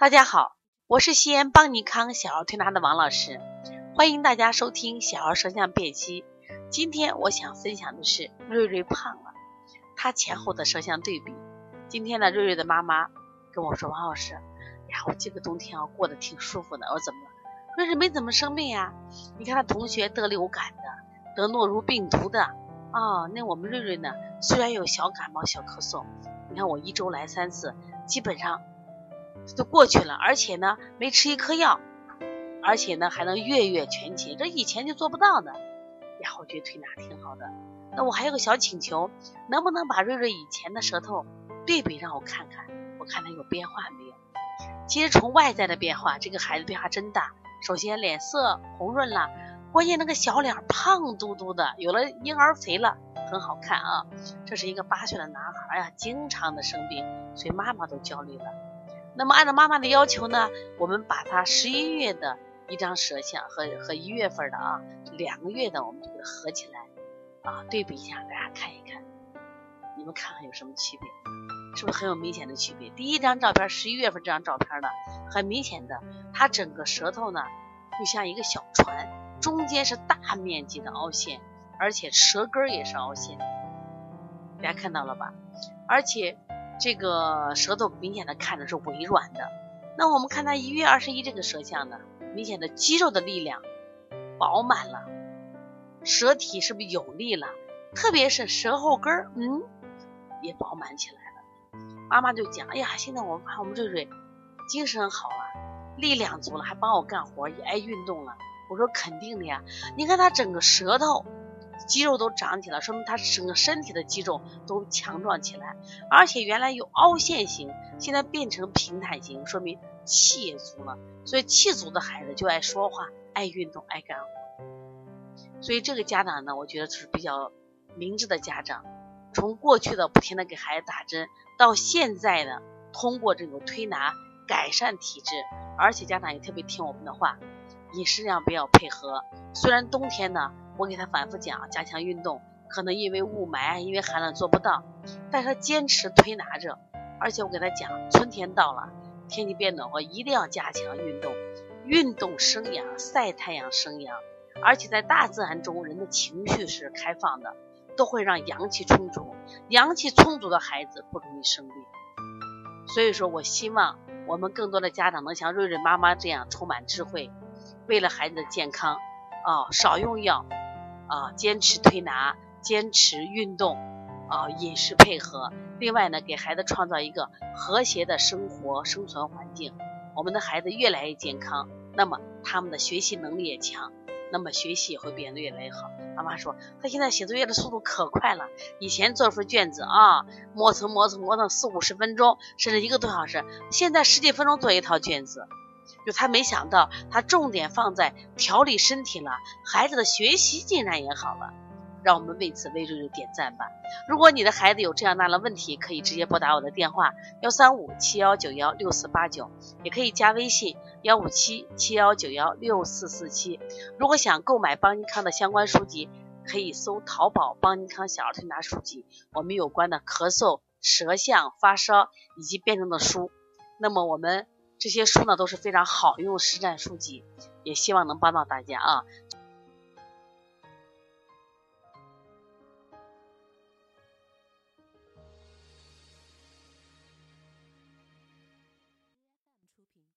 大家好，我是西安邦尼康小儿推拿的王老师，欢迎大家收听小儿舌象辨析。今天我想分享的是瑞瑞胖了，他前后的舌象对比。今天呢，瑞瑞的妈妈跟我说，王老师呀，我这个冬天过得挺舒服的。我说怎么了？瑞瑞没怎么生病呀，你看他同学得流感的，得诺如病毒的那我们瑞瑞呢，虽然有小感冒小咳嗽，你看我一周来3次，基本上就过去了，而且呢没吃一颗药，而且呢还能月月全勤，这以前就做不到的呀。我觉得推拿挺好的。那我还有个小请求，能不能把瑞瑞以前的舌头对比让我看看，我看他有变化没有？其实从外在的变化，这个孩子变化真大。首先脸色红润了，关键那个小脸胖嘟嘟的，有了婴儿肥了，很好看啊。这是一个8岁的男孩呀，经常的生病，所以妈妈都焦虑了。那么按照妈妈的要求呢，我们把他11月的一张舌象和1月份的2个月的，我们就给合起来对比一下，大家看一看，你们看看有什么区别，是不是很有明显的区别？第一张照片11月份这张照片呢，很明显的，他整个舌头呢就像一个小船，中间是大面积的凹陷，而且舌根也是凹陷，大家看到了吧？而且这个舌头明显的看着是微软的。那我们看他1月21这个舌象呢，明显的肌肉的力量饱满了，舌体是不是有力了？特别是舌后根儿，也饱满起来了。妈妈就讲，哎呀，现在我看我们瑞瑞精神好了，力量足了，还帮我干活，也爱运动了。我说肯定的呀，你看他整个舌头肌肉都长起来，说明他整个身体的肌肉都强壮起来，而且原来有凹陷型，现在变成平坦型，说明气也足了。所以气足的孩子就爱说话，爱运动，爱干活。所以这个家长呢，我觉得是比较明智的家长，从过去的不停的给孩子打针，到现在呢通过这种推拿改善体质，而且家长也特别听我们的话，饮食量比较配合。虽然冬天呢我给他反复讲加强运动，可能因为雾霾因为寒冷做不到，但是他坚持推拿着。而且我给他讲，春天到了，天气变暖和，一定要加强运动，运动生阳，晒太阳生阳，而且在大自然中人的情绪是开放的，都会让阳气充足，阳气充足的孩子不容易生病。所以说我希望我们更多的家长能像瑞瑞妈妈这样充满智慧，为了孩子的健康少用药坚持推拿，坚持运动，饮食配合。另外呢，给孩子创造一个和谐的生活生存环境，我们的孩子越来越健康，那么他们的学习能力也强，那么学习也会变得越来越好。妈妈说，他现在写作业的速度可快了，以前做份卷子磨蹭40-50分钟，甚至1个多小时，现在10几分钟做一套卷子。就他没想到，他重点放在调理身体了，孩子的学习竟然也好了。让我们为此为瑞瑞点赞吧。如果你的孩子有这样大的问题，可以直接拨打我的电话13571916489，也可以加微信15771916447。如果想购买邦尼康的相关书籍，可以搜淘宝邦尼康小儿推拿书籍，我们有关的咳嗽、舌象、发烧以及辩证的书。那么我们这些书呢都是非常好用实战书籍，也希望能帮到大家